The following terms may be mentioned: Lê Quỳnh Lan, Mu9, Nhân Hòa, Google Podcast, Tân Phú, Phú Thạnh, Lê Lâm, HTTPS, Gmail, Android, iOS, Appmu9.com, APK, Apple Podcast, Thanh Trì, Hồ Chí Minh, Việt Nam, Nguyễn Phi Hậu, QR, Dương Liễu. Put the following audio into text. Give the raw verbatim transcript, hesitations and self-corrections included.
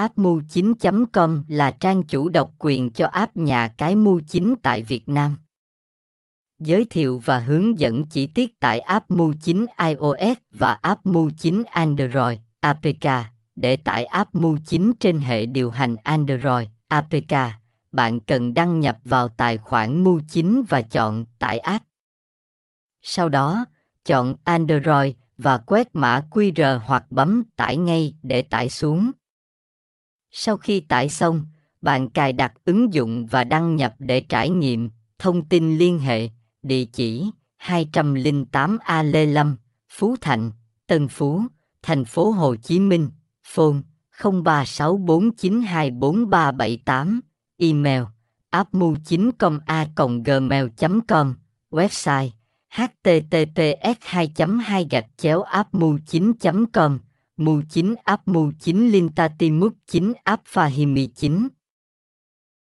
appmu chín chấm com là trang chủ độc quyền cho app nhà cái mu chín tại Việt Nam. Giới thiệu và hướng dẫn chi tiết tại appmu chín i O S và appmu chín Android A P K. Để tải appmu chín trên hệ điều hành Android A P K, bạn cần đăng nhập vào tài khoản mu chín và chọn tải app. Sau đó, chọn Android và quét mã Q R hoặc bấm tải ngay để tải xuống. Sau khi tải xong, bạn cài đặt ứng dụng và đăng nhập để trải nghiệm. Thông tin liên hệ, địa chỉ hai không tám A Lê Lâm, Phú Thạnh, Tân Phú, thành phố Hồ Chí Minh, phone không ba sáu bốn chín hai bốn ba bảy tám, email appmu chín com a còng gmail chấm com, website h t t p s hai chấm hai gạch chéo appmu chín chấm com mu chín appmu chín lintatimuk chín appfahimi chín.